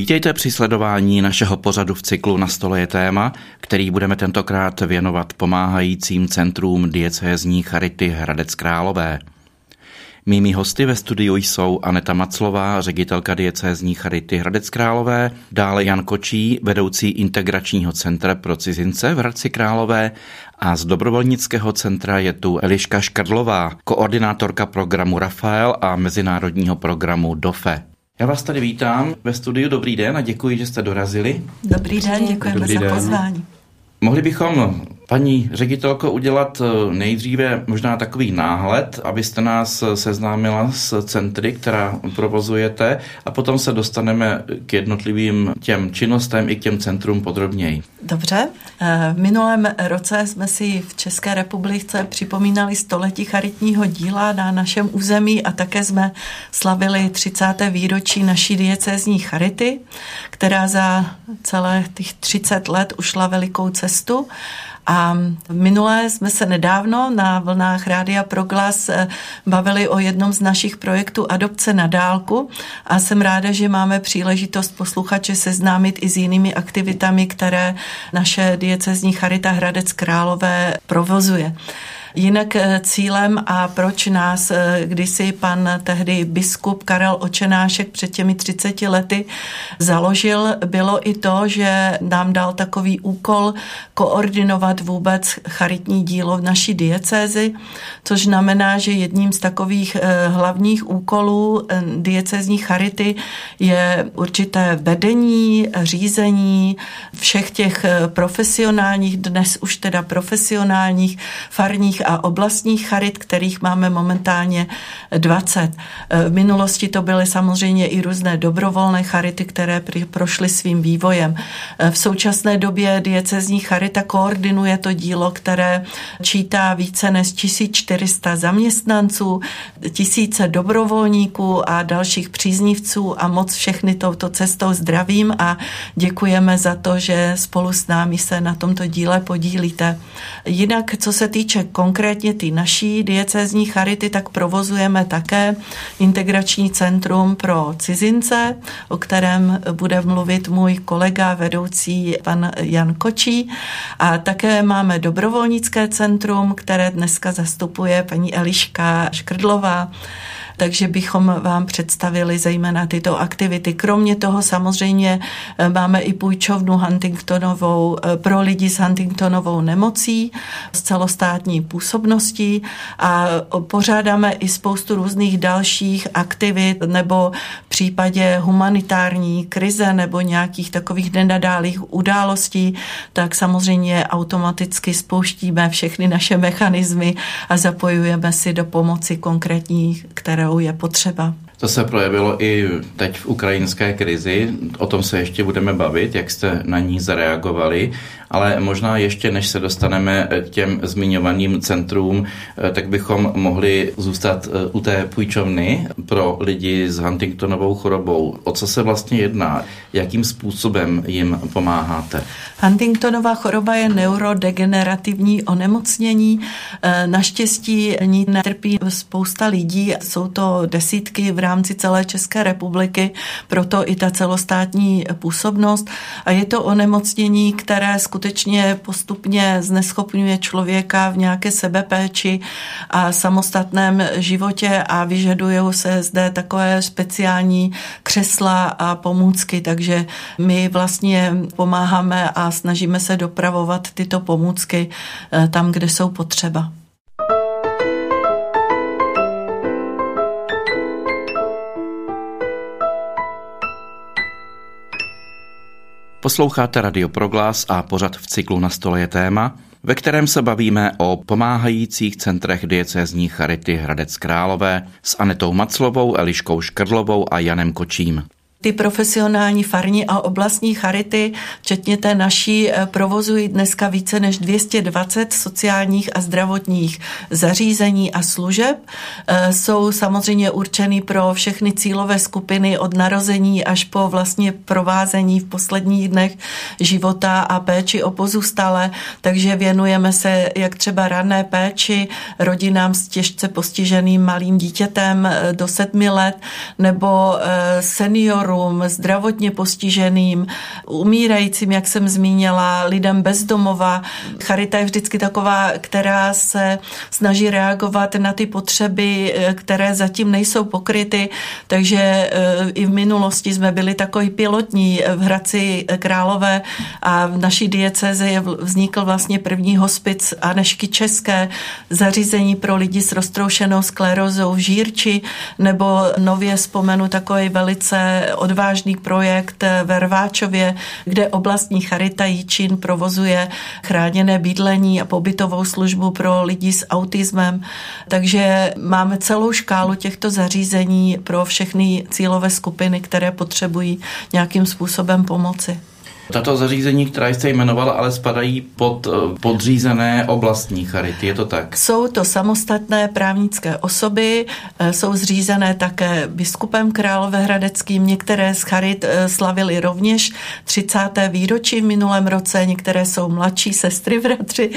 Vítejte při sledování našeho pořadu v cyklu Na stole je téma, který budeme tentokrát věnovat pomáhajícím centrům Diecézní Charity Hradec Králové. Mými hosty ve studiu jsou Aneta Maclová, ředitelka Diecézní Charity Hradec Králové, dále Jan Kočí, vedoucí Integračního centra pro cizince v Hradci Králové a z Dobrovolnického centra je tu Eliška Škrdlová, koordinátorka programu Rafael a mezinárodního programu DOFE. Já vás tady vítám ve studiu, dobrý den a děkuji, že jste dorazili. Dobrý den, děkujeme za pozvání. Mohli bychom, paní ředitelko, udělat nejdříve možná takový náhled, abyste nás seznámila s centry, která provozujete, a potom se dostaneme k jednotlivým těm činnostem i k těm centrum podrobněji. Dobře. V minulém roce jsme si v České republice připomínali 100 let charitního díla na našem území a také jsme slavili 30. výročí naší diecézní charity, která za celé těch 30 let ušla velikou cestu. A minulé jsme se nedávno na vlnách Rádia Proglas bavili o jednom z našich projektů Adopce na dálku a jsem ráda, že máme příležitost posluchače seznámit i s jinými aktivitami, které naše diecézní Charita Hradec Králové provozuje. Jinak cílem a proč nás kdysi pan tehdy biskup Karel Očenášek před těmi 30 lety založil, bylo i to, že nám dal takový úkol koordinovat vůbec charitní dílo v naší diecézi, což znamená, že jedním z takových hlavních úkolů diecézní charity je určité vedení, řízení všech těch profesionálních, dnes už teda profesionálních farních a oblastních charit, kterých máme momentálně 20. V minulosti to byly samozřejmě i různé dobrovolné charity, které prošly svým vývojem. V současné době diecézní charita koordinuje to dílo, které čítá více než 1400 zaměstnanců, tisíce dobrovolníků a dalších příznivců a moc všechny touto cestou zdravím a děkujeme za to, že spolu s námi se na tomto díle podílíte. Jinak, co se týče konkrétně ty naší diecézní charity, tak provozujeme také Integrační centrum pro cizince, o kterém bude mluvit můj kolega vedoucí pan Jan Kočí. A také máme dobrovolnické centrum, které dneska zastupuje paní Eliška Škrdlová. Takže bychom vám představili zejména tyto aktivity. Kromě toho samozřejmě máme i půjčovnu Huntingtonovou pro lidi s Huntingtonovou nemocí s celostátní působností a pořádáme i spoustu různých dalších aktivit nebo v případě humanitární krize nebo nějakých takových nenadálých událostí, tak samozřejmě automaticky spouštíme všechny naše mechanismy a zapojujeme si do pomoci konkrétních, kterou je potřeba. To se projevilo i teď v ukrajinské krizi, o tom se ještě budeme bavit, jak jste na ní zareagovali, ale možná ještě, než se dostaneme k těm zmiňovaným centrům, tak bychom mohli zůstat u té půjčovny pro lidi s Huntingtonovou chorobou. O co se vlastně jedná? Jakým způsobem jim pomáháte? Huntingtonova choroba je neurodegenerativní onemocnění. Naštěstí ní netrpí spousta lidí, jsou to desítky v rámci celé České republiky, proto i ta celostátní působnost. A je to onemocnění, které skutečně postupně zneschopňuje člověka v nějaké sebepéči a samostatném životě a vyžadují se zde takové speciální křesla a pomůcky, takže my vlastně pomáháme a snažíme se dopravovat tyto pomůcky tam, kde jsou potřeba. Posloucháte Radio Proglas a pořad v cyklu Na stole je téma, ve kterém se bavíme o pomáhajících centrech diecézní Charity Hradec Králové s Anetou Maclovou, Eliškou Škrdlovou a Janem Kočím. Ty profesionální farní a oblastní charity, včetně té naší, provozují dneska více než 220 sociálních a zdravotních zařízení a služeb. Jsou samozřejmě určeny pro všechny cílové skupiny od narození až po vlastně provázení v posledních dnech života a péči o pozůstalé, takže věnujeme se jak třeba rané péči rodinám s těžce postiženým malým dítětem do 7 let nebo seniorům, seniorům, zdravotně postiženým, umírajícím, jak jsem zmínila, lidem bez domova. Charita je vždycky taková, která se snaží reagovat na ty potřeby, které zatím nejsou pokryty, takže i v minulosti jsme byli takový pilotní v Hradci Králové a v naší diecézi vznikl vlastně první hospic Anežky České, zařízení pro lidi s roztroušenou sklerózou v Žírči, nebo nově vzpomenu takový velice odvážný projekt ve Rváčově, kde oblastní Charita Jičín provozuje chráněné bydlení a pobytovou službu pro lidi s autismem. Takže máme celou škálu těchto zařízení pro všechny cílové skupiny, které potřebují nějakým způsobem pomoci. Tato zařízení, která jste jmenovala, ale spadají pod podřízené oblastní charity, je to tak? Jsou to samostatné právnické osoby, jsou zřízené také biskupem královéhradeckým, některé z charit slavily rovněž 30. výročí v minulém roce, některé jsou mladší sestry bratři.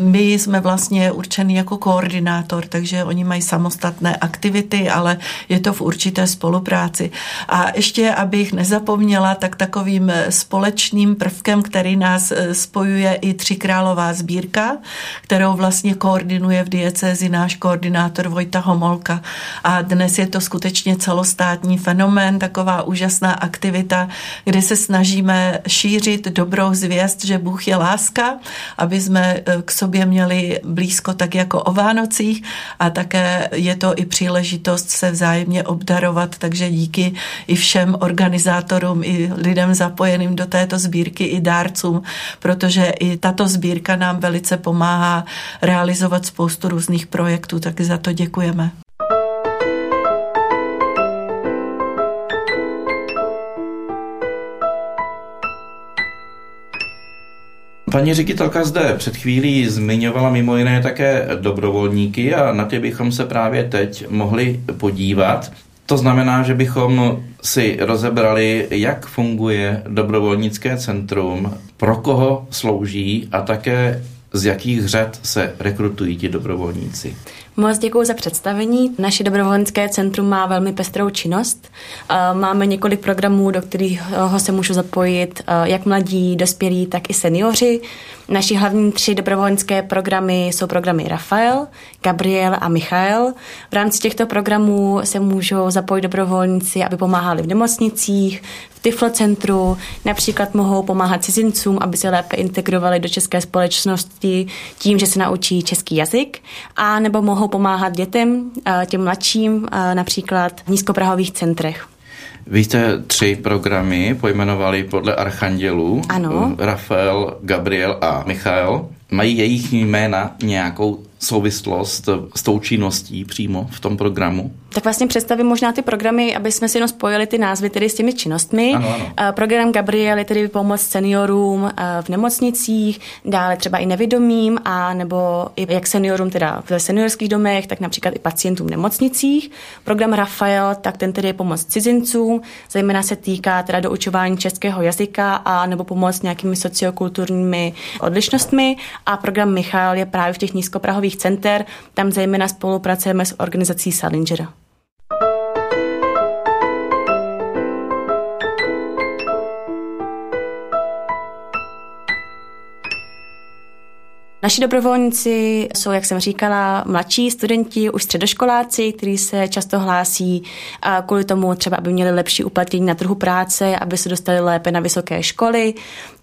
My jsme vlastně určeni jako koordinátor, takže oni mají samostatné aktivity, ale je to v určité spolupráci. A ještě, abych nezapomněla, tak takovým společným prvkem, který nás spojuje i Třikrálová sbírka, kterou vlastně koordinuje v diecézi náš koordinátor Vojta Homolka. A dnes je to skutečně celostátní fenomén, taková úžasná aktivita, kde se snažíme šířit dobrou zvěst, že Bůh je láska, aby jsme k sobě měli blízko tak jako o Vánocích, a také je to i příležitost se vzájemně obdarovat, takže díky i všem organizátorům, i lidem zapojeným do této sbírky i dárcům, protože i tato sbírka nám velice pomáhá realizovat spoustu různých projektů, tak za to děkujeme. Paní ředitelka zde před chvílí zmiňovala mimo jiné také dobrovolníky a na ty bychom se právě teď mohli podívat. To znamená, že bychom si rozebrali, jak funguje dobrovolnické centrum, pro koho slouží a také z jakých řad se rekrutují ti dobrovolníci. Moc děkuji za představení. Naše dobrovolnické centrum má velmi pestrou činnost. Máme několik programů, do kterých se můžou zapojit jak mladí, dospělí, tak i seniori. Naši hlavní 3 dobrovolnické programy jsou programy Rafael, Gabriel a Michael. V rámci těchto programů se můžou zapojit dobrovolníci, aby pomáhali v nemocnicích, v tyflocentru. Například mohou pomáhat cizincům, aby se lépe integrovali do české společnosti tím, že se naučí český jazyk, a nebo mohou pomáhat dětem, těm mladším, například v nízkoprahových centrech. Vy jste 3 programy pojmenovali podle archandělů. Ano. Rafael, Gabriel a Michael. Mají jejich jména nějakou souvislost s tou činností přímo v tom programu? Tak vlastně představím možná ty programy, aby jsme si jenom spojili ty názvy tedy s těmi činnostmi. Ano. Program Gabriel je tedy pomoc seniorům v nemocnicích, dále třeba i nevidomým, a nebo i jak seniorům teda v seniorských domech, tak například i pacientům v nemocnicích. Program Rafael, tak ten tedy je pomoc cizincům, zejména se týká teda doučování českého jazyka a nebo pomoc nějakými sociokulturními odlišnostmi. A program Michael je právě v těch nízkoprahových center, tam zejména spolupracujeme s organizací Salingera. Naši dobrovolníci jsou, jak jsem říkala, mladší studenti, už středoškoláci, kteří se často hlásí kvůli tomu třeba, aby měli lepší uplatnění na trhu práce, aby se dostali lépe na vysoké školy.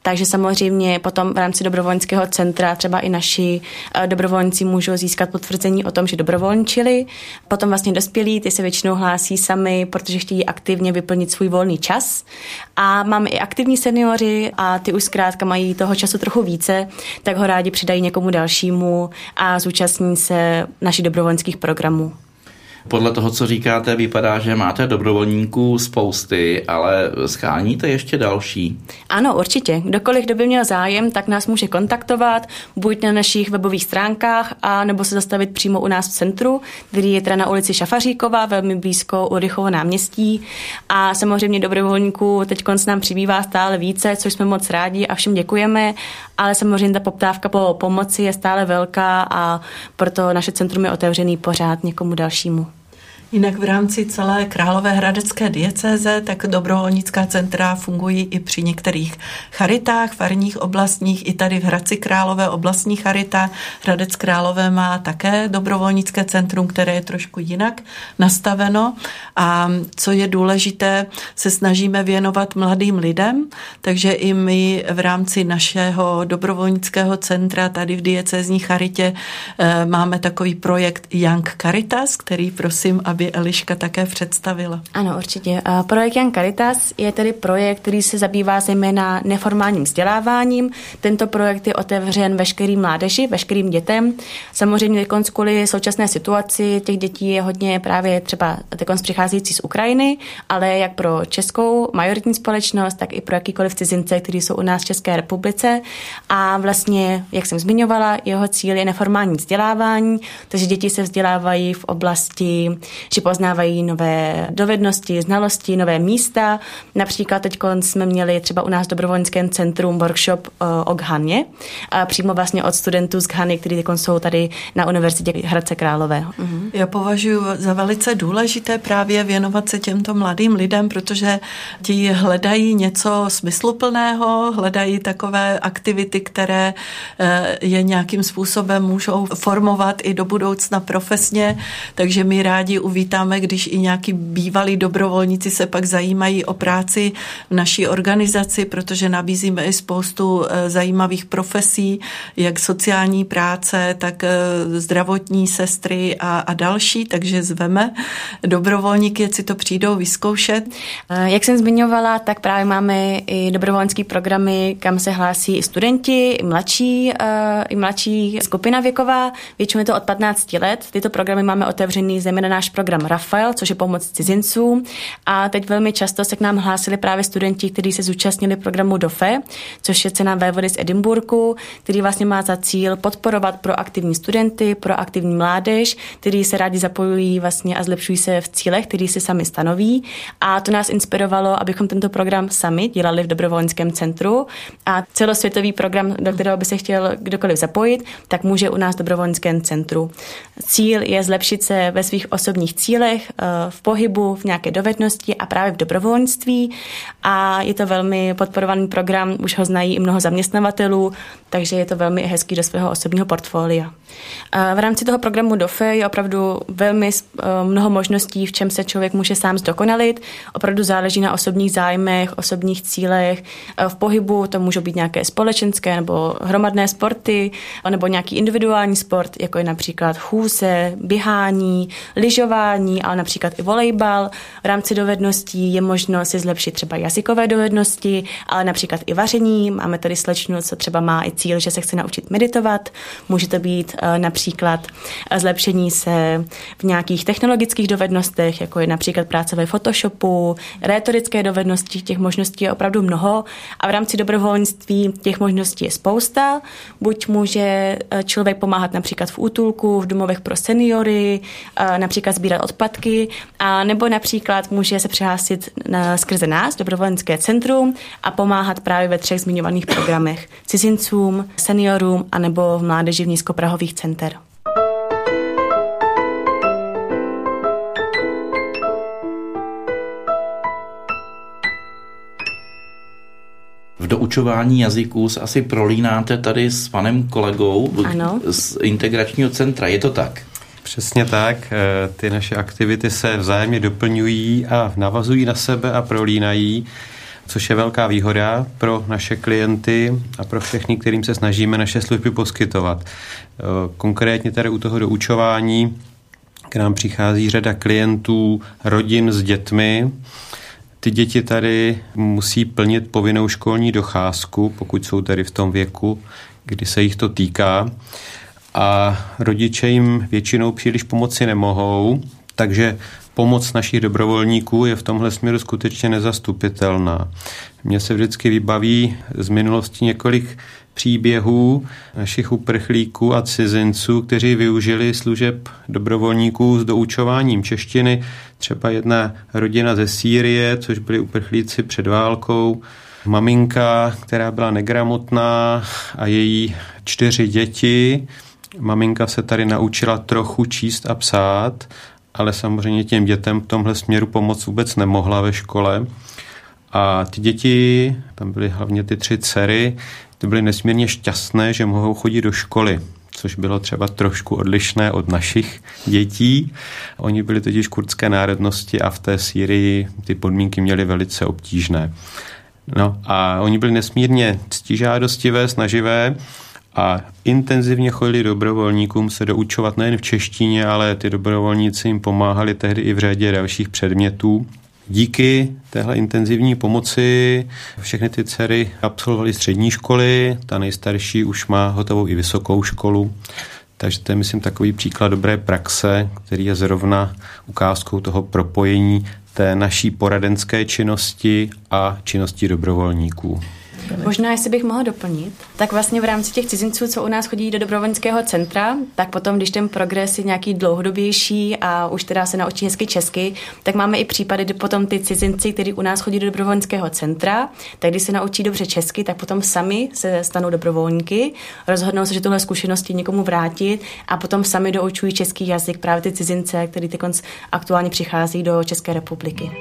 Takže samozřejmě potom v rámci dobrovolnického centra třeba i naši dobrovolníci můžou získat potvrzení o tom, že dobrovolničili. Potom vlastně dospělí, ty se většinou hlásí sami, protože chtějí aktivně vyplnit svůj volný čas. A máme i aktivní seniori a ty už zkrátka mají toho času trochu více, tak ho rádi přidají někomu dalšímu a zúčastní se našich dobrovolnických programů. Podle toho, co říkáte, vypadá, že máte dobrovolníků spousty, ale sháníte ještě další. Ano, určitě. Kdokoliv, kdo by měl zájem, tak nás může kontaktovat, buď na našich webových stránkách, a nebo se zastavit přímo u nás v centru, který je teda na ulici Šafaříkova, velmi blízko u Rychnova náměstí. A samozřejmě dobrovolníků teď s nám přibývá stále více, což jsme moc rádi a všem děkujeme, ale samozřejmě ta poptávka po pomoci je stále velká, a proto naše centrum je otevřený pořád někomu dalšímu. Jinak v rámci celé královéhradecké diecéze tak dobrovolnická centra fungují i při některých charitách, farních, oblastních, i tady v Hradci Králové oblastní charita. Hradec Králové má také dobrovolnické centrum, které je trošku jinak nastaveno, a co je důležité, se snažíme věnovat mladým lidem, takže i my v rámci našeho dobrovolnického centra tady v diecézní charitě máme takový projekt Young Caritas, který prosím, aby Eliška také představila. Ano, určitě. Projekt Young Caritas je tedy projekt, který se zabývá zejména neformálním vzděláváním. Tento projekt je otevřen veškerým mládeži, veškerým dětem. Samozřejmě kvůli současné situaci těch dětí je hodně právě třeba přicházející z Ukrajiny, ale jak pro českou majoritní společnost, tak i pro jakýkoliv cizince, kteří jsou u nás v České republice. A vlastně, jak jsem zmiňovala, jeho cíl je neformální vzdělávání, takže děti se vzdělávají v oblasti, že poznávají nové dovednosti, znalosti, nové místa. Například teď jsme měli třeba u nás v dobrovolnickém centru workshop o Ghaně, přímo vlastně od studentů z Ghany, kteří jsou tady na Univerzitě Hradce Králového. Já považuji za velice důležité právě věnovat se těmto mladým lidem, protože ti hledají něco smysluplného, hledají takové aktivity, které je nějakým způsobem můžou formovat i do budoucna profesně, takže my rádi uvítáme, když i nějaký bývalí dobrovolníci se pak zajímají o práci v naší organizaci, protože nabízíme i spoustu zajímavých profesí, jak sociální práce, tak zdravotní sestry a další, takže zveme dobrovolníky, si to přijdou vyzkoušet. Jak jsem zmiňovala, tak právě máme i dobrovolnické programy, kam se hlásí i studenti, i mladší skupina věková, většinou je to od 15 let. Tyto programy máme otevřený zejména náš program Rafael, což je pomoc cizincům, a teď velmi často se k nám hlásili právě studenti, kteří se zúčastnili programu DOFE, což je cena vévody z Edinburghu, který vlastně má za cíl podporovat proaktivní studenty, proaktivní mládež, kteří se rádi zapojují vlastně a zlepšují se v cílech, který si sami stanoví, a to nás inspirovalo, abychom tento program sami dělali v dobrovolnickém centru, a celosvětový program, do kterého by se chtěl kdokoliv zapojit, tak může u nás v dobrovolnickém centru. Cíl je zlepšit se ve svých osobních cílech, v pohybu, v nějaké dovednosti a právě v dobrovolnictví, a je to velmi podporovaný program, už ho znají i mnoho zaměstnavatelů, takže je to velmi hezký do svého osobního portfolia. V rámci toho programu DOFE je opravdu velmi mnoho možností, v čem se člověk může sám zdokonalit. Opravdu záleží na osobních zájmech, osobních cílech. V pohybu to můžou být nějaké společenské nebo hromadné sporty, nebo nějaký individuální sport, jako je například chůze, běhání, lyžování, ale například i volejbal. V rámci dovedností je možno si zlepšit třeba jazykové dovednosti, ale například i vaření. Máme tady slečnu, co třeba má i cíl, že se chce naučit meditovat. Může to být například zlepšení se v nějakých technologických dovednostech, jako je například práce ve Photoshopu, rétorické dovednosti, těch možností je opravdu mnoho, a v rámci dobrovolnictví těch možností je spousta. Buď může člověk pomáhat například v útulku, v domovech pro seniory, například sbírat odpadky, a nebo například může se přihlásit skrze nás, dobrovolnické centrum, a pomáhat právě ve 3 zmiňovaných programech cizincům, seniorům a nebo v mládeži v nízkoprahových center. V doučování jazyků se asi prolínáte tady s panem kolegou, ano, z integračního centra, je to tak? Přesně tak, ty naše aktivity se vzájemně doplňují a navazují na sebe a prolínají, což je velká výhoda pro naše klienty a pro všechny, kterým se snažíme naše služby poskytovat. Konkrétně tady u toho doučování k nám přichází řada klientů, rodin s dětmi. Ty děti tady musí plnit povinnou školní docházku, pokud jsou tady v tom věku, kdy se jich to týká. A rodiče jim většinou příliš pomoci nemohou, takže pomoc našich dobrovolníků je v tomhle směru skutečně nezastupitelná. Mně se vždycky vybaví z minulosti několik příběhů našich uprchlíků a cizinců, kteří využili služeb dobrovolníků s doučováním češtiny. Třeba jedna rodina ze Sýrie, což byli uprchlíci před válkou, maminka, která byla negramotná, a její 4 děti. Maminka se tady naučila trochu číst a psát ale samozřejmě těm dětem v tomhle směru pomoc vůbec nemohla ve škole. A ty děti, tam byly hlavně ty 3 dcery, ty byly nesmírně šťastné, že mohou chodit do školy, což bylo třeba trošku odlišné od našich dětí. Oni byli totiž kurdské národnosti a v té Sýrii ty podmínky měly velice obtížné. No a oni byli nesmírně ctižádostivé, snaživé a intenzivně chodili dobrovolníkům se doučovat nejen v češtině, ale ty dobrovolníci jim pomáhali tehdy i v řadě dalších předmětů. Díky téhle intenzivní pomoci všechny ty dcery absolvovaly střední školy, ta nejstarší už má hotovou i vysokou školu, takže to je, myslím, takový příklad dobré praxe, který je zrovna ukázkou toho propojení té naší poradenské činnosti a činnosti dobrovolníků. Možná, jestli bych mohla doplnit, tak vlastně v rámci těch cizinců, co u nás chodí do dobrovolnického centra, tak potom, když ten progres je nějaký dlouhodobější a už teda se naučí hezky česky, tak máme i případy, kdy potom ty cizinci, kteří u nás chodí do dobrovolnického centra, tak když se naučí dobře česky, tak potom sami se stanou dobrovolníky, rozhodnou se, že tuhle zkušenosti někomu vrátit a potom sami doučují český jazyk, právě ty cizince, který teďkonc aktuálně přichází do České republiky.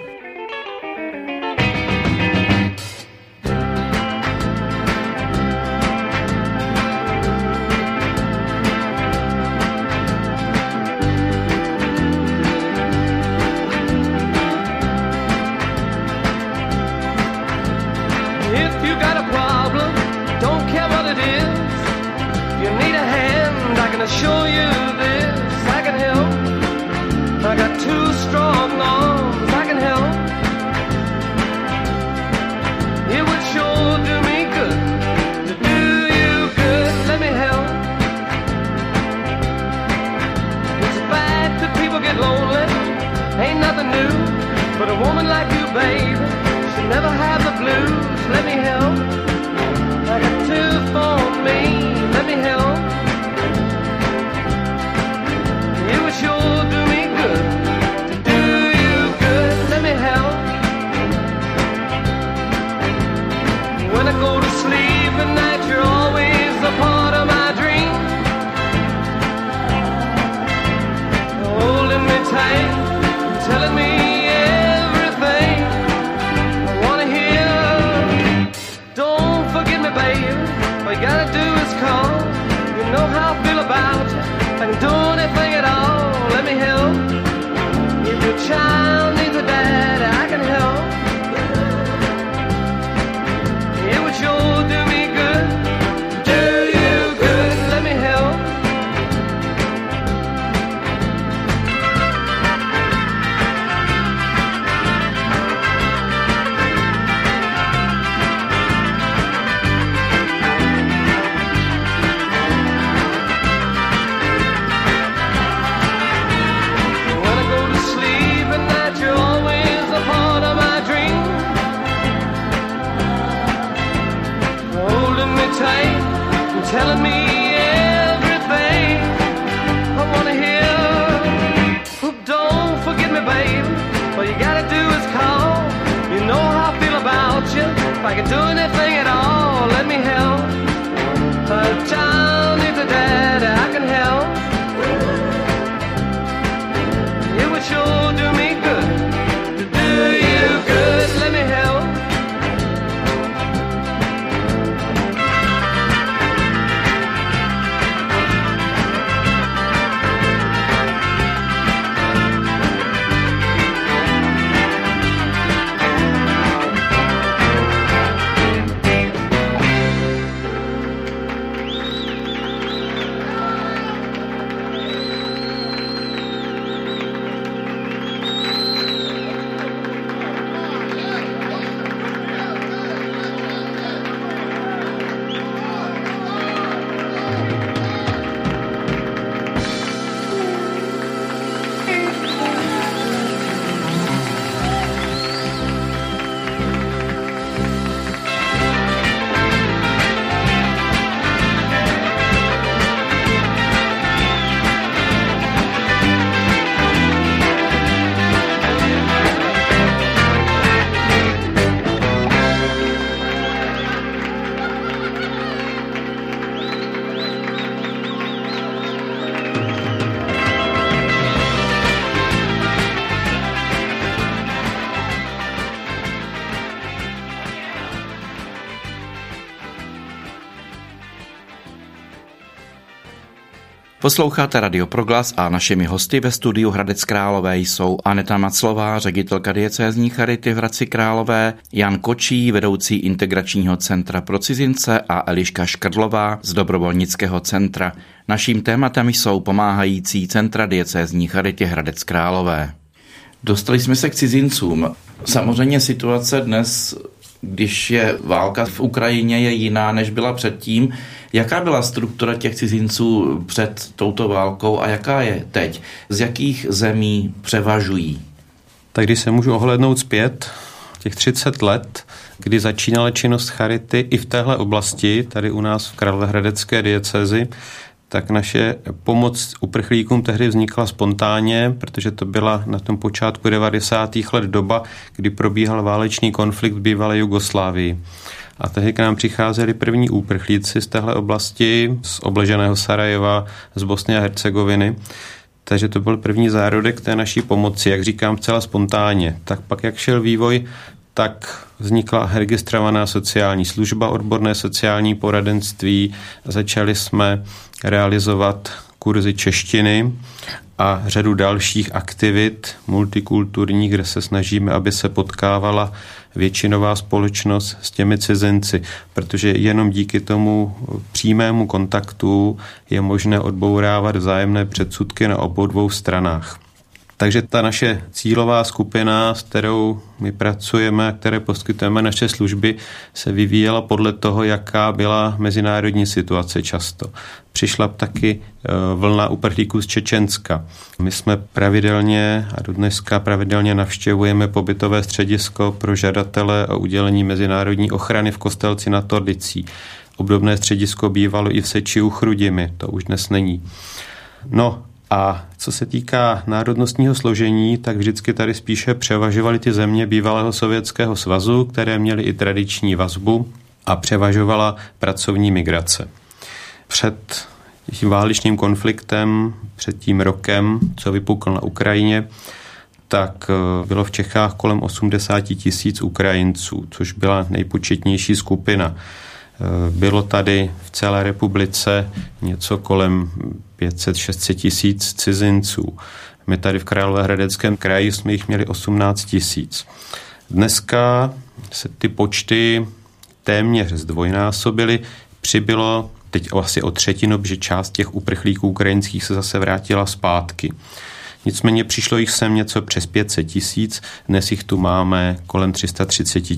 Posloucháte Radio Proglas a našimi hosty ve studiu Hradec Králové jsou Aneta Maclová, ředitelka Diecézní Charity Hradci Králové, Jan Kočí, vedoucí Integračního centra pro cizince a Eliška Škrdlová z Dobrovolnického centra. Naším tématem jsou pomáhající centra Diecézní Charity Hradec Králové. Dostali jsme se k cizincům. Samozřejmě situace dnes, když je válka v Ukrajině, je jiná, než byla předtím. Jaká byla struktura těch cizinců před touto válkou a jaká je teď? Z jakých zemí převažují? Tak když se můžu ohlédnout zpět, těch 30 let, kdy začínala činnost Charity i v téhle oblasti, tady u nás v Královéhradecké diecézi, tak naše pomoc uprchlíkům tehdy vznikla spontánně, protože to byla na tom počátku 90. let doba, kdy probíhal válečný konflikt v bývalé Jugoslávii. A tehdy k nám přicházeli první úprchlíci z téhle oblasti, z obleženého Sarajeva, z Bosny a Hercegoviny. Takže to byl první zárodek té naší pomoci, jak říkám, zcela spontánně. Tak pak, jak šel vývoj, tak vznikla registrovaná sociální služba, odborné sociální poradenství. Začali jsme realizovat kurzy češtiny a řadu dalších aktivit multikulturních, kde se snažíme, aby se potkávala většinová společnost s těmi cizinci, protože jenom díky tomu přímému kontaktu je možné odbourávat vzájemné předsudky na obou dvou stranách. Takže ta naše cílová skupina, s kterou my pracujeme a které poskytujeme naše služby, se vyvíjela podle toho, jaká byla mezinárodní situace často. Přišla taky vlna uprchlíků z Čečenska. My jsme pravidelně a do dneska pravidelně navštěvujeme pobytové středisko pro žadatele o udělení mezinárodní ochrany v Kostelci na Tordicí. Obdobné středisko bývalo i v Seči u Chrudimi, to už dnes není. A co se týká národnostního složení, tak vždycky tady spíše převažovaly ty země bývalého Sovětského svazu, které měly i tradiční vazbu, a převažovala pracovní migrace. Před tím válečným konfliktem, před tím rokem, co vypukl na Ukrajině, tak bylo v Čechách kolem 80 000 Ukrajinců, což byla nejpočetnější skupina. Bylo tady v celé republice něco kolem 500-600 000 cizinců. My tady v Královéhradeckém kraji jsme jich měli 18 000. Dneska se ty počty téměř zdvojnásobily. Přibylo teď asi o třetinu, protože část těch uprchlíků ukrajinských se zase vrátila zpátky. Nicméně přišlo jich sem něco přes 500 000, dnes jich tu máme kolem 330 000.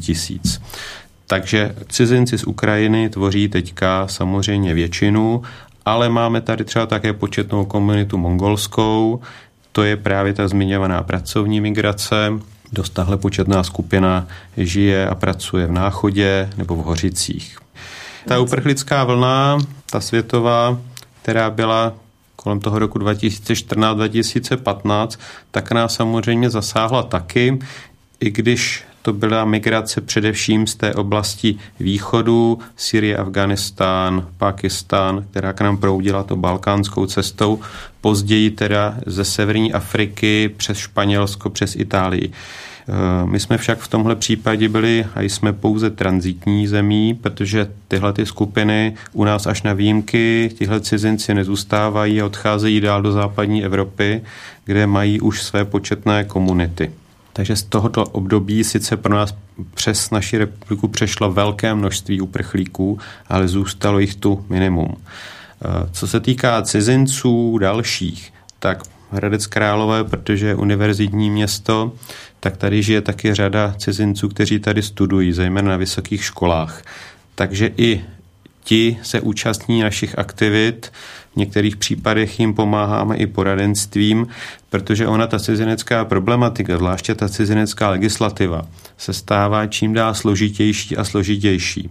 Takže cizinci z Ukrajiny tvoří teďka samozřejmě většinu, ale máme tady třeba také početnou komunitu mongolskou, to je právě ta zmiňovaná pracovní migrace. Dost tahle početná skupina žije a pracuje v Náchodě nebo v Hořicích. Ta uprchlická vlna, ta světová, která byla kolem toho roku 2014-2015, tak nás samozřejmě zasáhla taky, i když to byla migrace především z té oblasti východu, Syrie, Afganistán, Pakistán, která k nám proudila to balkánskou cestou, později teda ze severní Afriky přes Španělsko, přes Itálii. My jsme však v tomhle případě byli a jsme pouze tranzitní zemí, protože tyhle ty skupiny u nás až na výjimky, tihle cizinci nezůstávají a odcházejí dál do západní Evropy, kde mají už své početné komunity. Takže z tohoto období sice pro nás přes naši republiku přešlo velké množství uprchlíků, ale zůstalo jich tu minimum. Co se týká cizinců dalších, tak Hradec Králové, protože je univerzitní město, tak tady žije taky řada cizinců, kteří tady studují, zejména na vysokých školách. Takže i ti se účastní našich aktivit, v některých případech jim pomáháme i poradenstvím, protože ona, ta cizinecká problematika, zvláště ta cizinecká legislativa, se stává čím dál složitější a složitější.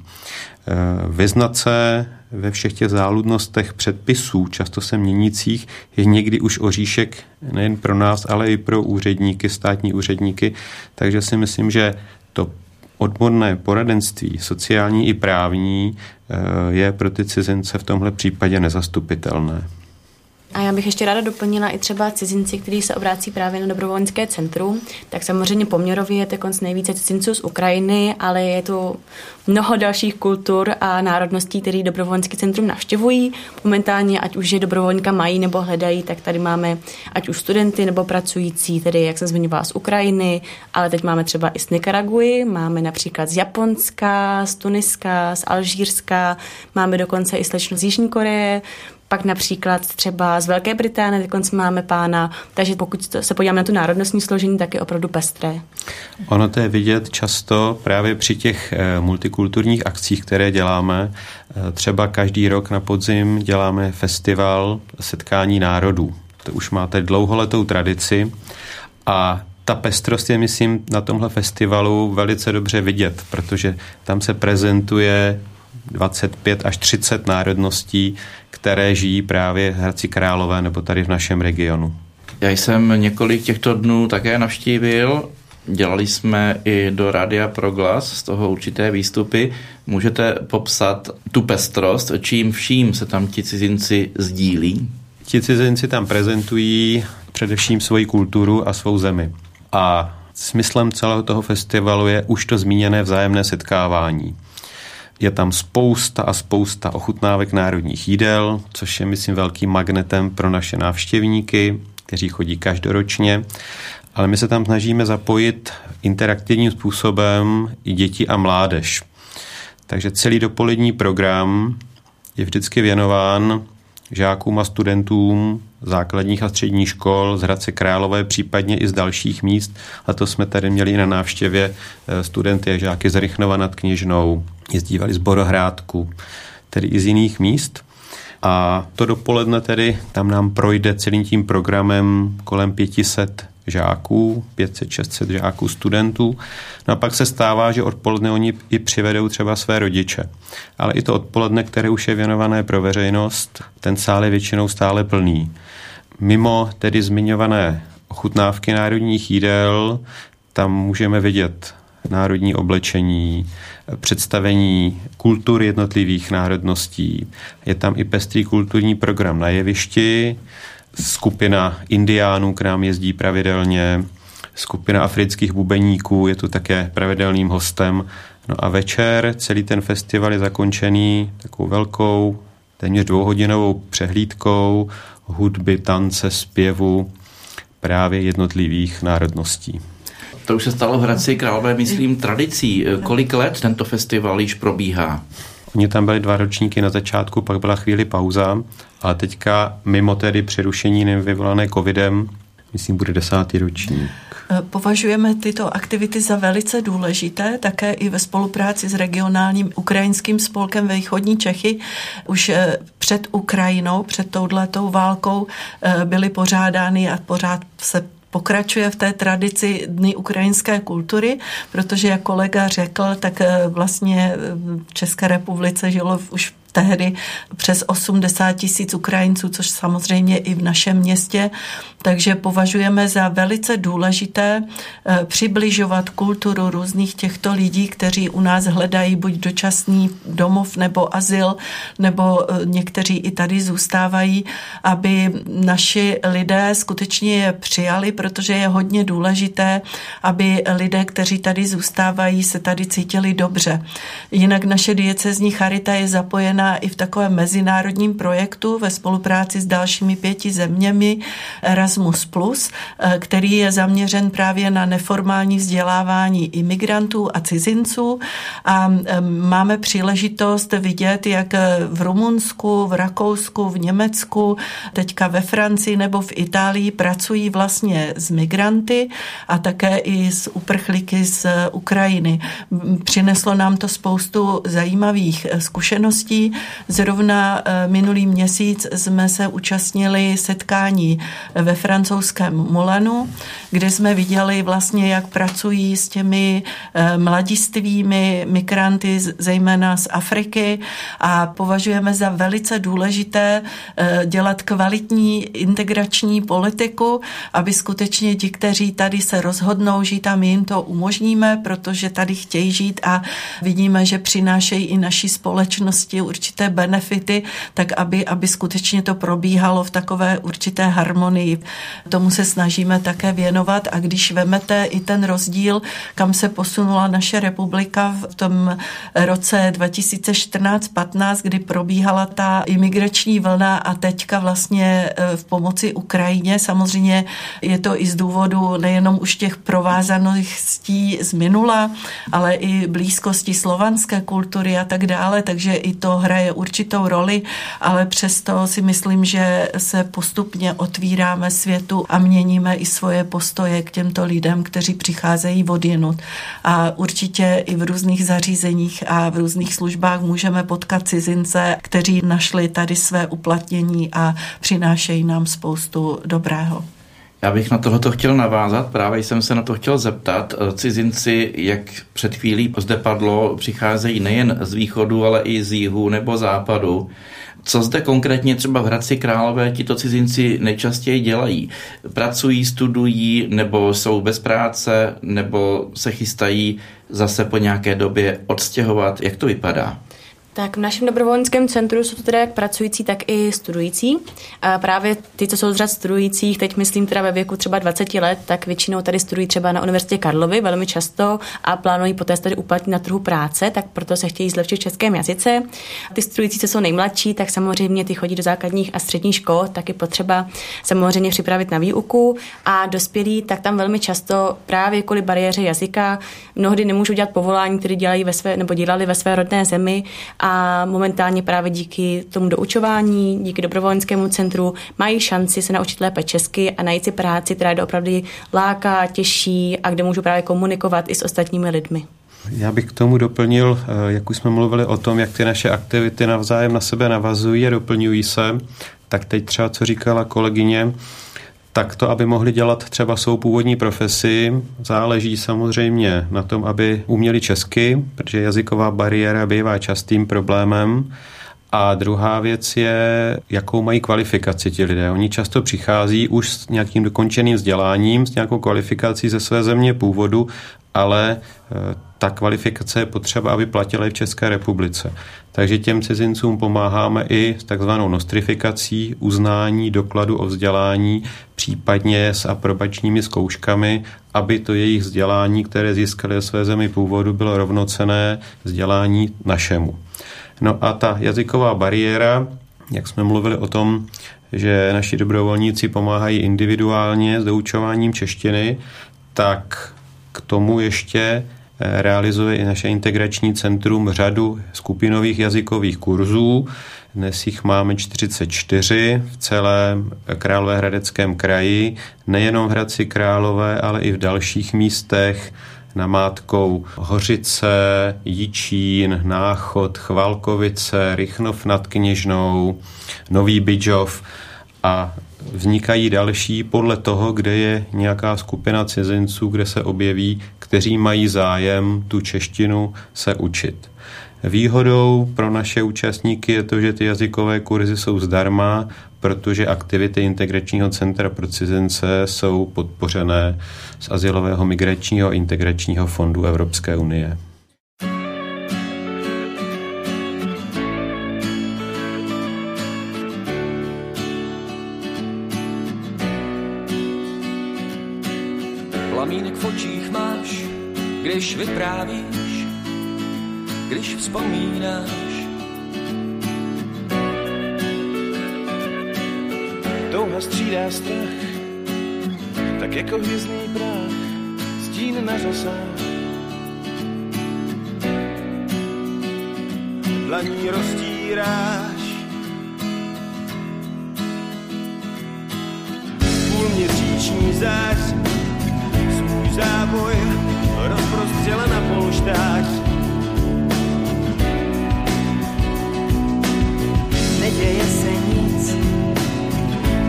Vyznat se ve všech těch záludnostech předpisů, často se měnících, je někdy už oříšek nejen pro nás, ale i pro úředníky, státní úředníky, takže si myslím, že to odborné poradenství, sociální i právní, je pro ty cizince v tomhle případě nezastupitelné. A já bych ještě ráda doplnila i třeba cizinci, kteří se obrácí právě na dobrovolnické centrum, tak samozřejmě poměrově je konc nejvíce cizinců z Ukrajiny, ale je tu mnoho dalších kultur a národností, které dobrovolnické centrum navštěvují. Momentálně, ať už je dobrovolníka mají nebo hledají, tak tady máme ať už studenty nebo pracující, tedy jak jsem zmiňovala z Ukrajiny, ale teď máme třeba i z Nikaraguji, máme například z Japonska, z Tuniska, z Alžírska, máme dokonce i slečnu z Jižní Koreje, pak například třeba z Velké Británie, dokonce máme pána, takže pokud se podíváme na tu národnostní složení, tak je opravdu pestré. Ono to je vidět často právě při těch multikulturních akcích, které děláme. Třeba každý rok na podzim děláme festival setkání národů. To už má teď dlouholetou tradici a ta pestrost je, myslím, na tomhle festivalu velice dobře vidět, protože tam se prezentuje 25 až 30 národností, které žijí právě v Hradci Králové nebo tady v našem regionu. Já jsem několik těchto dnů také navštívil. Dělali jsme i do Rádia Proglas z toho určité výstupy. Můžete popsat tu pestrost, čím vším se tam ti cizinci sdílí? Ti cizinci tam prezentují především svoji kulturu a svou zemi. A smyslem celého toho festivalu je už to zmíněné vzájemné setkávání. Je tam spousta a spousta ochutnávek národních jídel, což je, myslím, velkým magnetem pro naše návštěvníky, kteří chodí každoročně. Ale my se tam snažíme zapojit interaktivním způsobem i děti a mládež. Takže celý dopolední program je vždycky věnován žákům a studentům základních a středních škol z Hradce Králové, případně i z dalších míst. A to jsme tady měli na návštěvě studenty a žáky z Rychnova nad Kněžnou, jezdívali z Borohrádku, tedy i z jiných míst. A to dopoledne tedy tam nám projde celým tím programem kolem 500 žáků, 500-600 žáků, studentů. No a pak se stává, že odpoledne oni i přivedou třeba své rodiče. Ale i to odpoledne, které už je věnované pro veřejnost, ten sál je většinou stále plný. Mimo tedy zmiňované ochutnávky národních jídel, tam můžeme vidět národní oblečení, představení kultur jednotlivých národností. Je tam i pestrý kulturní program na jevišti, skupina Indiánů k nám jezdí pravidelně, skupina afrických bubeníků je tu také pravidelným hostem. No a večer celý ten festival je zakončený takovou velkou, téměř dvouhodinovou přehlídkou hudby, tance, zpěvu právě jednotlivých národností. To už se stalo v Hradci Králové, myslím, tradicí. Kolik let tento festival již probíhá? Oni tam byly 2 ročníky na začátku, pak byla chvíli pauza, ale teďka mimo tedy přerušení nevyvolané covidem, myslím, bude 10. ročník. Považujeme tyto aktivity za velice důležité, také i ve spolupráci s regionálním ukrajinským spolkem ve východní Čechy. Už před Ukrajinou, před touhletou válkou byly pořádány a pořád se pokračuje v té tradici Dny ukrajinské kultury, protože jak kolega řekl, tak vlastně v České republice žilo už tehdy přes 80 000 Ukrajinců, což samozřejmě i v našem městě, takže považujeme za velice důležité přibližovat kulturu různých těchto lidí, kteří u nás hledají buď dočasný domov nebo azyl, nebo někteří i tady zůstávají, aby naši lidé skutečně je přijali, protože je hodně důležité, aby lidé, kteří tady zůstávají, se tady cítili dobře. Jinak naše diecézní charita je zapojena i v takovém mezinárodním projektu ve spolupráci s dalšími 5 zeměmi Erasmus+, který je zaměřen právě na neformální vzdělávání imigrantů a cizinců. A máme příležitost vidět, jak v Rumunsku, v Rakousku, v Německu, teďka ve Francii nebo v Itálii pracují vlastně s migranty a také i s uprchlíky z Ukrajiny. Přineslo nám to spoustu zajímavých zkušeností. Zrovna minulý měsíc jsme se účastnili setkání ve francouzském Molanu, kde jsme viděli vlastně, jak pracují s těmi mladistvými migranty, zejména z Afriky, a považujeme za velice důležité dělat kvalitní integrační politiku, aby skutečně ti, kteří tady se rozhodnou žít, a my jim to umožníme, protože tady chtějí žít a vidíme, že přinášejí i naší společnosti určité benefity, tak aby skutečně to probíhalo v takové určité harmonii. Tomu se snažíme také věnovat, a když vemete i ten rozdíl, kam se posunula naše republika v tom roce 2014-15, kdy probíhala ta imigrační vlna, a teďka vlastně v pomoci Ukrajině, samozřejmě je to i z důvodu nejenom už těch provázaností z minula, ale i blízkosti slovanské kultury a tak dále, takže i to hraje určitou roli, ale přesto si myslím, že se postupně otvíráme světu a měníme i svoje postoje k těmto lidem, kteří přicházejí odjinud. A určitě i v různých zařízeních a v různých službách můžeme potkat cizince, kteří našli tady své uplatnění a přinášejí nám spoustu dobrého. Já bych na tohleto chtěl navázat, právě jsem se na to chtěl zeptat. Cizinci, jak před chvílí zde padlo, přicházejí nejen z východu, ale i z jihu nebo západu. Co zde konkrétně třeba v Hradci Králové tito cizinci nejčastěji dělají? Pracují, studují, nebo jsou bez práce, nebo se chystají zase po nějaké době odstěhovat? Jak to vypadá? Tak v našem dobrovolnickém centru jsou to teda jak pracující, tak i studující. A právě ty, co jsou z řad studujících, teď myslím teda ve věku třeba 20 let, tak většinou tady studují třeba na Univerzitě Karlovy velmi často a plánují poté tady uplatnit na trhu práce, tak proto se chtějí zlepšit v českém jazyce. Ty studující, co jsou nejmladší, tak samozřejmě ty chodí do základních a středních škol, tak je potřeba samozřejmě připravit na výuku, a dospělí, tak tam velmi často právě kvůli bariéře jazyka mnohdy nemůžou dělat povolání, které dělají dělali ve své rodné zemi. A momentálně právě díky tomu doučování, díky dobrovolnickému centru mají šanci se naučit lépe česky a najít si práci, která je opravdu láká, těžší a kde můžu právě komunikovat i s ostatními lidmi. Já bych k tomu doplnil, jak už jsme mluvili o tom, jak ty naše aktivity navzájem na sebe navazují a doplňují se, tak teď třeba, co říkala kolegyně, tak to, aby mohli dělat třeba svou původní profesi, záleží samozřejmě na tom, aby uměli česky, protože jazyková bariéra bývá častým problémem. A druhá věc je, jakou mají kvalifikaci ti lidé. Oni často přichází už s nějakým dokončeným vzděláním, s nějakou kvalifikací ze své země původu, ale ta kvalifikace je potřeba, aby platila i v České republice. Takže těm cizincům pomáháme i s takzvanou nostrifikací, uznání dokladu o vzdělání, případně s aprobačními zkouškami, aby to jejich vzdělání, které získali ve své zemi původu, bylo rovnocenné vzdělání našemu. No a ta jazyková bariéra, jak jsme mluvili o tom, že naši dobrovolníci pomáhají individuálně s doučováním češtiny, tak k tomu ještě realizuje i naše integrační centrum řadu skupinových jazykových kurzů. Dnes jich máme 44 v celém Královéhradeckém kraji, nejenom v Hradci Králové, ale i v dalších místech, namátkou Hořice, Jičín, Náchod, Chvalkovice, Rychnov nad Kněžnou, Nový Bydžov, a vznikají další podle toho, kde je nějaká skupina cizinců, kde se objeví, kteří mají zájem tu češtinu se učit. Výhodou pro naše účastníky je to, že ty jazykové kurzy jsou zdarma, protože aktivity Integračního centra pro cizince jsou podpořené z Azylového migračního integračního fondu Evropské unie. Plamínek v očích máš, když vyprávíš, když vzpomínáš. Touha střídá strach, tak jako hvězdný prach, stín na řasách. Dlaní roztíráš půlměsíční zář, svůj závoj rozprostřela na polštář. Neděje se nic,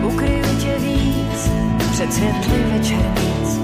ukryju tě víc, před světlý večer víc.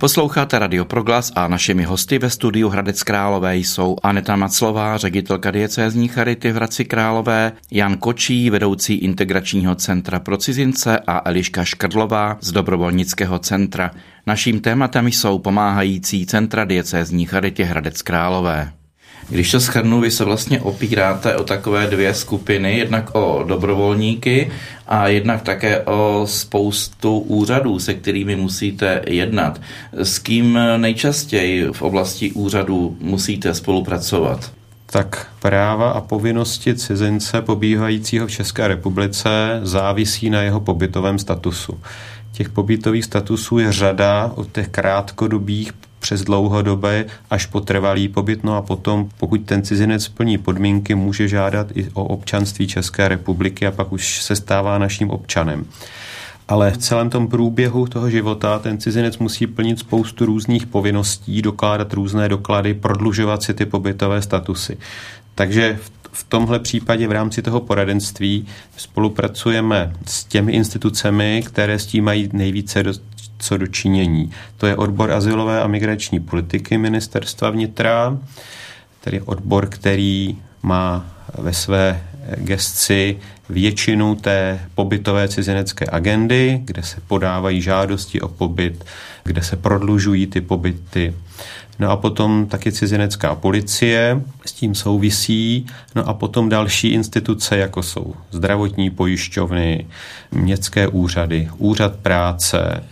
Posloucháte Radio Proglas a našimi hosty ve studiu Hradec Králové jsou Aneta Maclová, ředitelka Diecézní Charity v Hradci Králové, Jan Kočí, vedoucí Integračního centra pro cizince a Eliška Škrdlová z Dobrovolnického centra. Naším tématem jsou pomáhající centra Diecézní Charity Hradec Králové. Když to shrnu, vy se vlastně opíráte o takové dvě skupiny, jednak o dobrovolníky a jednak také o spoustu úřadů, se kterými musíte jednat. S kým nejčastěji v oblasti úřadů musíte spolupracovat? Tak práva a povinnosti cizince pobývajícího v České republice závisí na jeho pobytovém statusu. Těch pobytových statusů je řada, od těch krátkodobých přes dlouhodobé až po trvalý pobyt. No a potom, pokud ten cizinec plní podmínky, může žádat i o občanství České republiky a pak už se stává naším občanem. Ale v celém tom průběhu toho života ten cizinec musí plnit spoustu různých povinností, dokládat různé doklady, prodlužovat si ty pobytové statusy. Takže v tomhle případě v rámci toho poradenství spolupracujeme s těmi institucemi, které s tím mají nejvíce co dočinění. To je odbor azylové a migrační politiky Ministerstva vnitra, tedy odbor, který má ve své gesci většinu té pobytové cizinecké agendy, kde se podávají žádosti o pobyt, kde se prodlužují ty pobyty. No a potom taky cizinecká policie, s tím souvisí, no a potom další instituce, jako jsou zdravotní pojišťovny, městské úřady, úřad práce,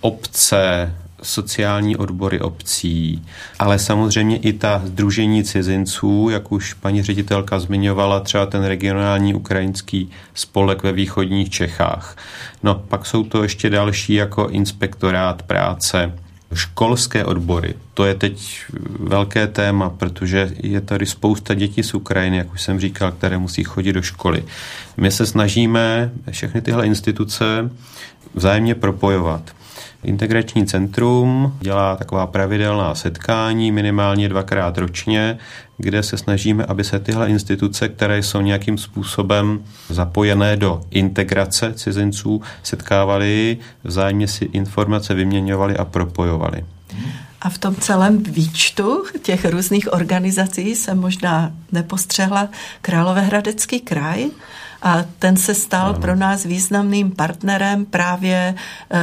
obce, sociální odbory obcí, ale samozřejmě i ta sdružení cizinců, jak už paní ředitelka zmiňovala, třeba ten regionální ukrajinský spolek ve východních Čechách. No, pak jsou to ještě další, jako inspektorát práce, školské odbory, to je teď velké téma, protože je tady spousta dětí z Ukrajiny, jak už jsem říkal, které musí chodit do školy. My se snažíme všechny tyhle instituce vzájemně propojovat. Integrační centrum dělá taková pravidelná setkání, minimálně 2x ročně, kde se snažíme, aby se tyhle instituce, které jsou nějakým způsobem zapojené do integrace cizinců, setkávaly, vzájemně si informace vyměňovaly a propojovaly. A v tom celém výčtu těch různých organizací jsem možná nepostřehla Královéhradecký kraj, a ten se stal pro nás významným partnerem právě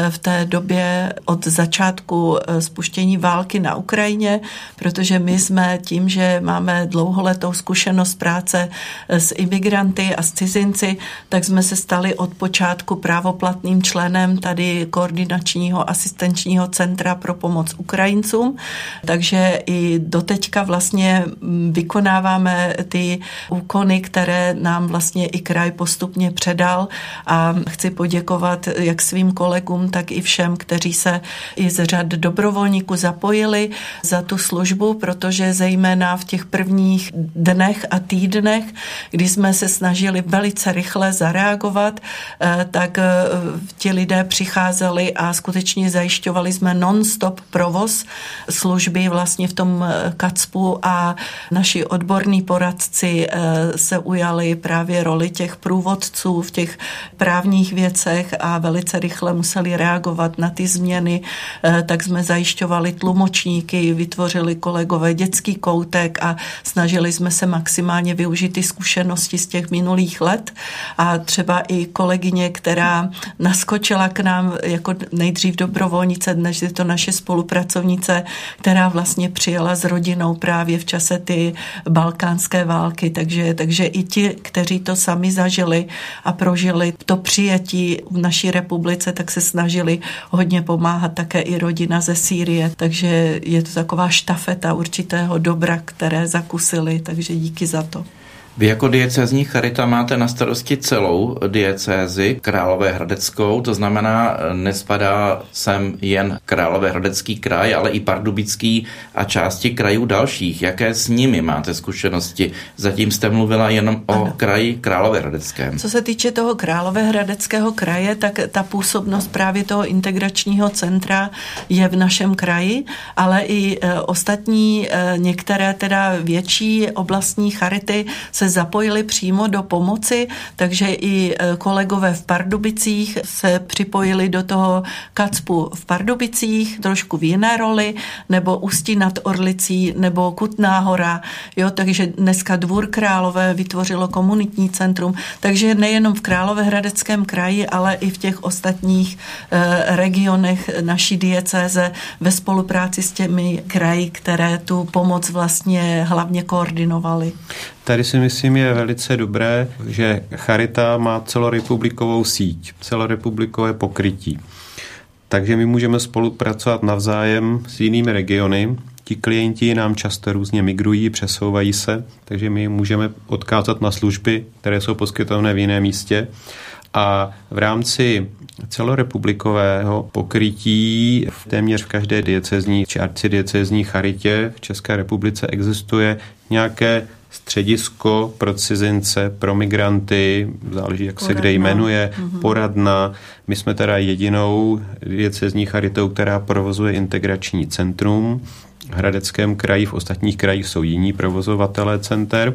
v té době od začátku spuštění války na Ukrajině, protože my jsme tím, že máme dlouholetou zkušenost práce s imigranty a s cizinci, tak jsme se stali od počátku právoplatným členem tady koordinačního asistenčního centra pro pomoc Ukrajincům, takže i doteďka vlastně vykonáváme ty úkony, které nám vlastně i kraj postupně předal, a chci poděkovat jak svým kolegům, tak i všem, kteří se i z řad dobrovolníků zapojili za tu službu, protože zejména v těch prvních dnech a týdnech, kdy jsme se snažili velice rychle zareagovat, tak ti lidé přicházeli a skutečně zajišťovali jsme non-stop provoz služby vlastně v tom KACPu a naši odborní poradci se ujali právě roli těch průvodců v těch právních věcech a velice rychle museli reagovat na ty změny, tak jsme zajišťovali tlumočníky, vytvořili kolegové dětský koutek a snažili jsme se maximálně využít ty zkušenosti z těch minulých let. A třeba i kolegyně, která naskočila k nám jako nejdřív dobrovolnice, dnes je to naše spolupracovnice, která vlastně přijela s rodinou právě v čase ty balkánské války, takže i ti, kteří to sami zažili a prožili to přijetí v naší republice, tak se snažili hodně pomáhat také i rodina ze Sýrie, takže je to taková štafeta určitého dobra, které zakusili, takže díky za to. Vy jako diecézní charita máte na starosti celou diecézi královéhradeckou, to znamená, nespadá sem jen Královéhradecký kraj, ale i Pardubický a části krajů dalších. Jaké s nimi máte zkušenosti? Zatím jste mluvila jenom o kraji královéhradeckém. Co se týče toho Královéhradeckého kraje, tak ta působnost právě toho integračního centra je v našem kraji, ale i ostatní některé teda větší oblastní charity se se zapojili přímo do pomoci, takže i kolegové v Pardubicích se připojili do toho KACPU v Pardubicích, trošku v jiné roli, nebo Ústí nad Orlicí, nebo Kutná Hora, jo, takže dneska Dvůr Králové vytvořilo komunitní centrum, takže nejenom v Královéhradeckém kraji, ale i v těch ostatních regionech naší diecéze ve spolupráci s těmi kraji, které tu pomoc vlastně hlavně koordinovaly. Tady si myslím je velice dobré, že Charita má celorepublikovou síť, celorepublikové pokrytí. Takže my můžeme spolupracovat navzájem s jinými regiony. Ti klienti nám často různě migrují, přesouvají se, takže my můžeme odkázat na služby, které jsou poskytované v jiném místě. A v rámci celorepublikového pokrytí téměř v každé diecézní či arcidiecézní charitě v České republice existuje nějaké středisko pro cizince, pro migranty, záleží, jak se kde jmenuje, poradna. My jsme teda jedinou diecézní charitou, která provozuje integrační centrum. V Hradeckém kraji, v ostatních krajích jsou jiní provozovatelé center.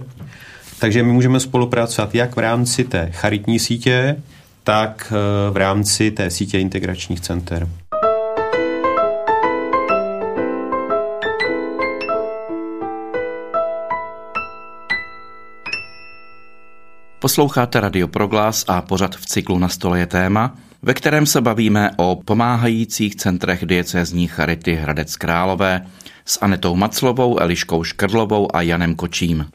Takže my můžeme spolupracovat jak v rámci té charitní sítě, tak v rámci té sítě integračních center. Posloucháte Radio Proglas a pořad v cyklu Na stole je téma, ve kterém se bavíme o pomáhajících centrech diecézní Charity Hradec Králové s Anetou Maclovou, Eliškou Škrdlovou a Janem Kočím.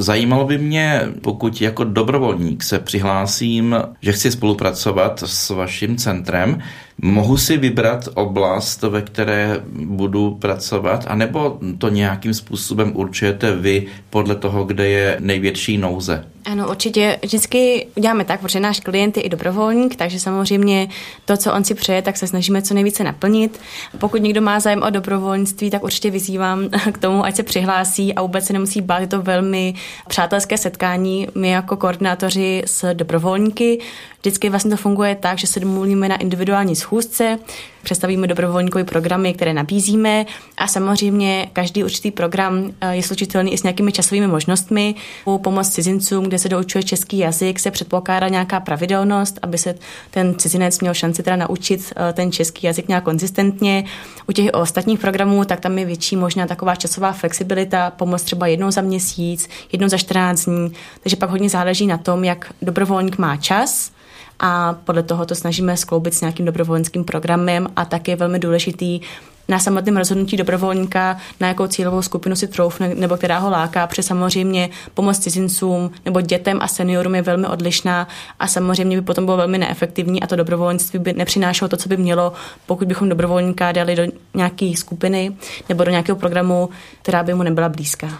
Zajímalo by mě, pokud jako dobrovolník se přihlásím, že chci spolupracovat s vaším centrem, mohu si vybrat oblast, ve které budu pracovat, anebo to nějakým způsobem určujete vy podle toho, kde je největší nouze? Ano, určitě vždycky uděláme tak, protože náš klient je i dobrovolník, takže samozřejmě to, co on si přeje, tak se snažíme co nejvíce naplnit. Pokud někdo má zájem o dobrovolnictví, tak určitě vyzývám k tomu, ať se přihlásí a vůbec se nemusí bát, je to velmi přátelské setkání. My jako koordinátoři s dobrovolníky vždycky vlastně to funguje tak, že se domluvíme na individuální schůzce, představíme dobrovolníkové programy, které nabízíme a samozřejmě každý určitý program je slučitelný i s nějakými časovými možnostmi. U pomoc cizincům, kde se doučuje český jazyk, se předpokládá nějaká pravidelnost, aby se ten cizinec měl šanci teda naučit ten český jazyk nějak konzistentně. U těch ostatních programů, tak tam je větší možná taková časová flexibilita, pomoc třeba jednou za měsíc, jednou za 14 dní, takže pak hodně záleží na tom, jak dobrovolník má čas. A podle toho to snažíme skloubit s nějakým dobrovolnickým programem a tak je velmi důležitý na samotném rozhodnutí dobrovolníka, na jakou cílovou skupinu si troufne nebo která ho láká, protože samozřejmě pomoc cizincům nebo dětem a seniorům je velmi odlišná a samozřejmě by potom bylo velmi neefektivní a to dobrovolnictví by nepřinášelo to, co by mělo, pokud bychom dobrovolníka dali do nějaké skupiny nebo do nějakého programu, která by mu nebyla blízká.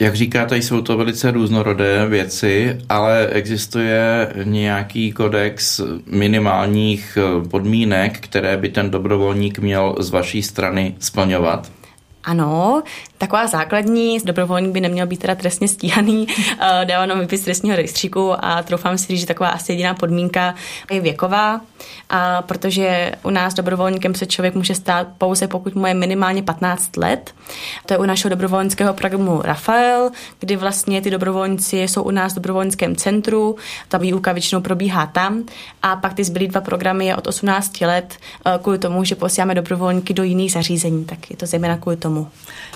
Jak říkáte, jsou to velice různorodé věci, ale existuje nějaký kodex minimálních podmínek, které by ten dobrovolník měl z vaší strany splňovat? Ano, taková základní, dobrovolník by neměl být teda trestně stíhaný, dává nám výpis trestního rejstříku a troufám si říct, že taková asi jediná podmínka je věková, a protože u nás dobrovolníkem se člověk může stát pouze pokud mu je minimálně 15 let. To je u našeho dobrovolnického programu Rafael, kdy vlastně ty dobrovolníci jsou u nás v dobrovolnickém centru, ta výuka většinou probíhá tam a pak ty zbylý dva programy je od 18 let kvůli tomu, že posíláme dobrovolníky do jiných zařízení, tak je to zejména kvůli tomu.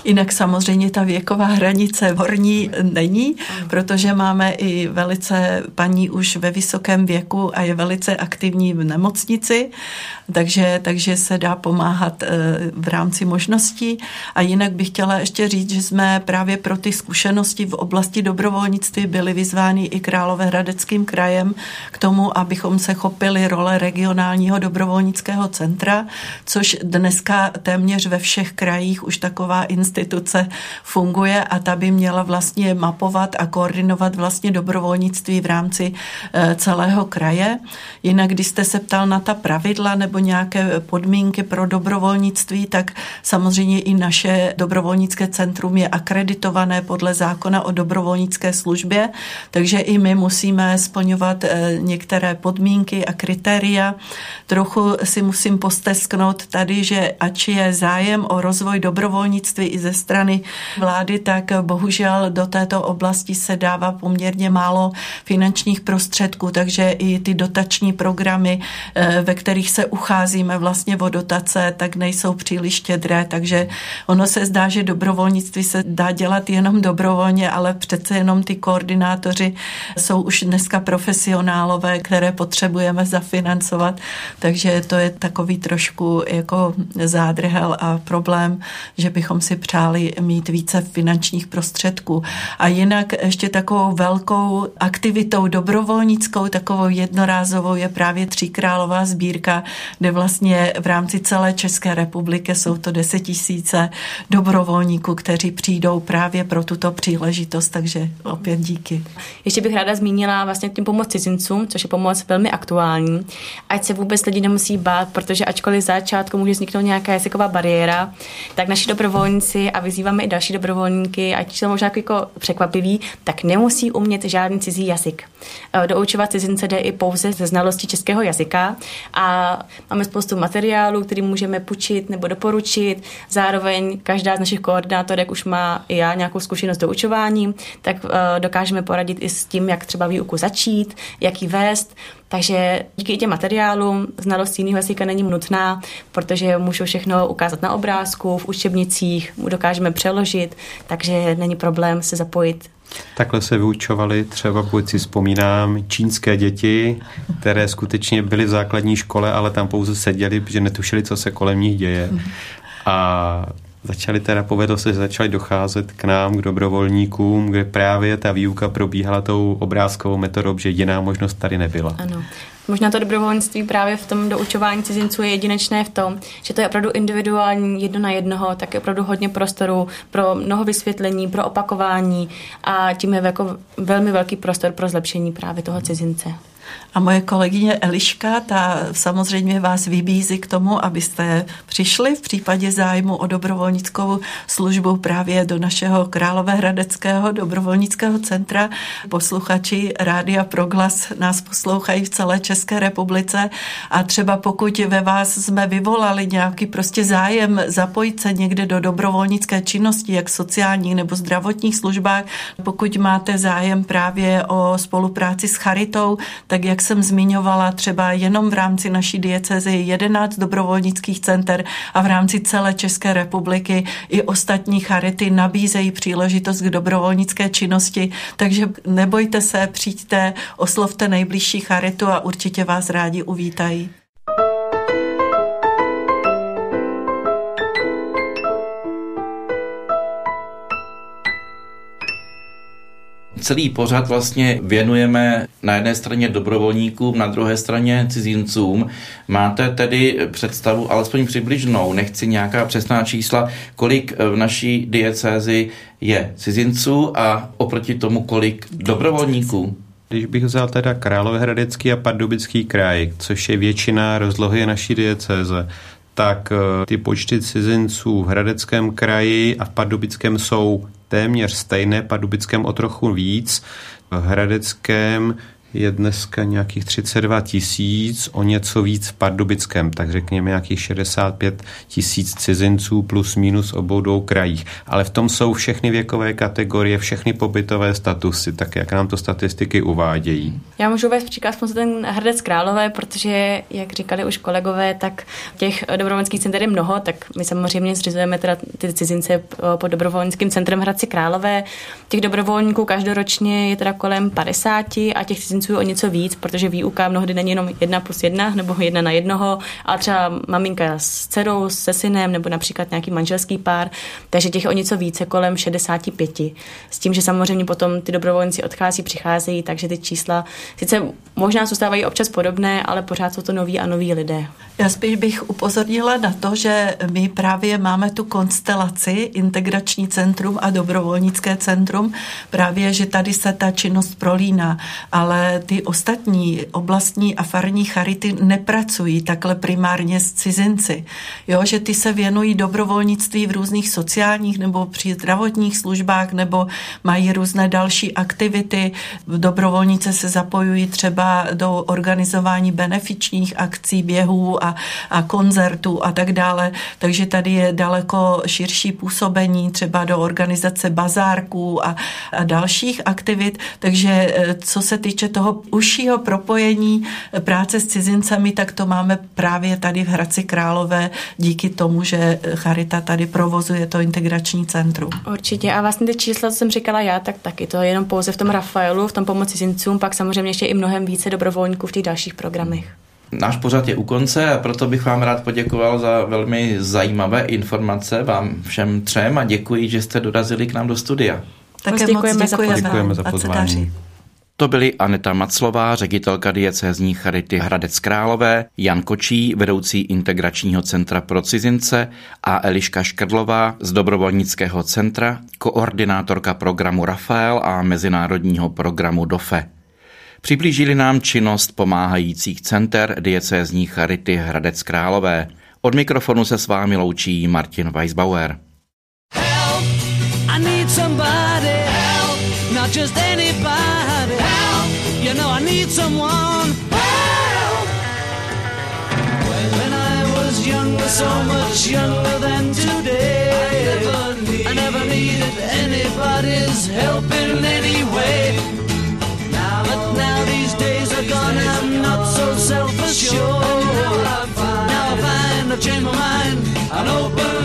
Jinak samozřejmě ta věková hranice horní není, protože máme i velice paní už ve vysokém věku a je velice aktivní v nemocnici, takže se dá pomáhat v rámci možností. A jinak bych chtěla ještě říct, že jsme právě pro ty zkušenosti v oblasti dobrovolnictví byli vyzváni i Královéhradeckým krajem k tomu, abychom se chopili role regionálního dobrovolnického centra, což dneska téměř ve všech krajích už taková instituce funguje a ta by měla vlastně mapovat a koordinovat vlastně dobrovolnictví v rámci celého kraje. Jinak, když jste se ptal na ta pravidla nebo nějaké podmínky pro dobrovolnictví, tak samozřejmě i naše dobrovolnické centrum je akreditované podle zákona o dobrovolnické službě, takže i my musíme splňovat některé podmínky a kritéria. Trochu si musím postesknout tady, že ač je zájem o rozvoj dobrovolnictví dobrovolnictví i ze strany vlády, tak bohužel do této oblasti se dává poměrně málo finančních prostředků, takže i ty dotační programy, ve kterých se ucházíme vlastně o dotace, tak nejsou příliš štědré, takže ono se zdá, že dobrovolnictví se dá dělat jenom dobrovolně, ale přece jenom ty koordinátoři jsou už dneska profesionálové, které potřebujeme zafinancovat, takže to je takový trošku jako zádrhel a problém, že bychom si přáli mít více finančních prostředků. A jinak ještě takovou velkou aktivitou dobrovolnickou, takovou jednorázovou je právě Třikrálová sbírka, kde vlastně v rámci celé České republiky jsou to 10 000 dobrovolníků, kteří přijdou právě pro tuto příležitost, takže opět díky. Ještě bych ráda zmínila vlastně tím pomoc cizincům, což je pomoc velmi aktuální. Ať se vůbec lidi nemusí bát, protože ačkoliv v začátku může vzniknout nějaká jazyková bariéra, tak naši dobrovolníci a vyzýváme i další dobrovolníky, ať jsou možná jako překvapiví, tak nemusí umět žádný cizí jazyk. Doučovat cizince jde i pouze ze znalosti českého jazyka a máme spoustu materiálů, který můžeme půjčit nebo doporučit. Zároveň každá z našich koordinátorek už má i já nějakou zkušenost doučování, tak dokážeme poradit i s tím, jak třeba výuku začít, jak ji vést. Takže díky těm materiálům znalost jiného jazyka není nutná, protože můžou všechno ukázat na obrázku, v učebnicích, dokážeme přeložit, takže není problém se zapojit. Takhle se vyučovaly třeba, pokud si vzpomínám, čínské děti, které skutečně byly v základní škole, ale tam pouze seděly, protože netušili, co se kolem nich děje. A povedlo se, že začali docházet k nám, k dobrovolníkům, kde právě ta výuka probíhala tou obrázkovou metodou, že jiná možnost tady nebyla. Ano. Možná to dobrovolnictví právě v tom doučování cizinců je jedinečné v tom, že to je opravdu individuální, jedno na jednoho, tak je opravdu hodně prostoru pro mnoho vysvětlení, pro opakování a tím je jako velmi velký prostor pro zlepšení právě toho cizince. A moje kolegyně Eliška, ta samozřejmě vás vybízí k tomu, abyste přišli v případě zájmu o dobrovolnickou službu právě do našeho Královéhradeckého dobrovolnického centra. Posluchači Rádia Proglas nás poslouchají v celé České republice a třeba pokud ve vás jsme vyvolali nějaký prostě zájem zapojit se někde do dobrovolnické činnosti, jak sociálních nebo zdravotních službách, pokud máte zájem právě o spolupráci s Charitou, tak jak jsem zmiňovala, třeba jenom v rámci naší diecéze 11 dobrovolnických center a v rámci celé České republiky i ostatní charity nabízejí příležitost k dobrovolnické činnosti, takže nebojte se, přijďte, oslovte nejbližší charitu a určitě vás rádi uvítají. Celý pořad vlastně věnujeme na jedné straně dobrovolníkům, na druhé straně cizincům. Máte tedy představu, alespoň přibližnou, nechci nějaká přesná čísla, kolik v naší diecézi je cizinců a oproti tomu kolik dobrovolníků? Když bych vzal teda Královéhradecký a Pardubický kraj, což je většina rozlohy naší diecéze, tak ty počty cizinců v Hradeckém kraji a v Pardubickém jsou téměř stejné, Pardubickém o trochu víc. V Hradeckém je dneska nějakých 32 000, o něco víc v Pardubickém, tak řekněme nějakých 65 000 cizinců plus minus obou dvou krajích. Ale v tom jsou všechny věkové kategorie, všechny pobytové statusy, tak jak nám to statistiky uvádějí. Já můžu vést příklad spolu ten Hradec Králové, protože, jak říkali už kolegové, tak těch dobrovolnických center je mnoho, tak my samozřejmě zřizujeme teda ty cizince pod dobrovolnickým centrem Hradci Králové. Těch dobrovolníků každoročně je teda kolem 50 a těch o něco víc, protože výuka mnohdy není jenom 1+1 nebo 1:1, ale třeba maminka s dcerou, se synem nebo například nějaký manželský pár, takže těch o něco více, kolem 65. S tím, že samozřejmě potom ty dobrovolníci odchází, přicházejí, takže ty čísla sice možná zůstávají občas podobné, ale pořád jsou to noví a noví lidé. Já spíš bych upozornila na to, že my právě máme tu konstelaci Integrační centrum a dobrovolnické centrum, právě, že tady se ta činnost prolíná, ale ty ostatní oblastní a farní charity nepracují takhle primárně s cizinci. Jo, že ty se věnují dobrovolnictví v různých sociálních nebo při zdravotních službách nebo mají různé další aktivity. Dobrovolnice se zapojují třeba do organizování benefičních akcí, běhů a koncertů a tak dále. Takže tady je daleko širší působení třeba do organizace bazárků a dalších aktivit. Takže co se týče toho užšího propojení práce s cizincami, tak to máme právě tady v Hradci Králové díky tomu, že Charita tady provozuje to integrační centrum. Určitě a vlastně ty čísla, co jsem říkala já, tak taky to je jenom pouze v tom Rafaelu, v tom pomoci cizincům, pak samozřejmě ještě i mnohem více dobrovolníků v těch dalších programech. Náš pořad je u konce a proto bych vám rád poděkoval za velmi zajímavé informace vám všem třem a děkuji, že jste dorazili k nám do studia. Také děkujeme za pozvání. To byly Aneta Maclová, ředitelka Diecézní Charity Hradec Králové, Jan Kočí, vedoucí Integračního centra pro cizince a Eliška Škrdlová z Dobrovolnického centra, koordinátorka programu Rafael a mezinárodního programu DOFE. Přiblížili nám činnost pomáhajících center Diecézní Charity Hradec Králové. Od mikrofonu se s vámi loučí Martin Weisbauer. Help, I need somebody. Help, not just anybody. Help, you know I need someone. Help. When I was younger, so much younger than today, I never needed anybody's help in any way. But now these days are gone, I'm not so self-assured. Now I find I've changed my mind, I'll open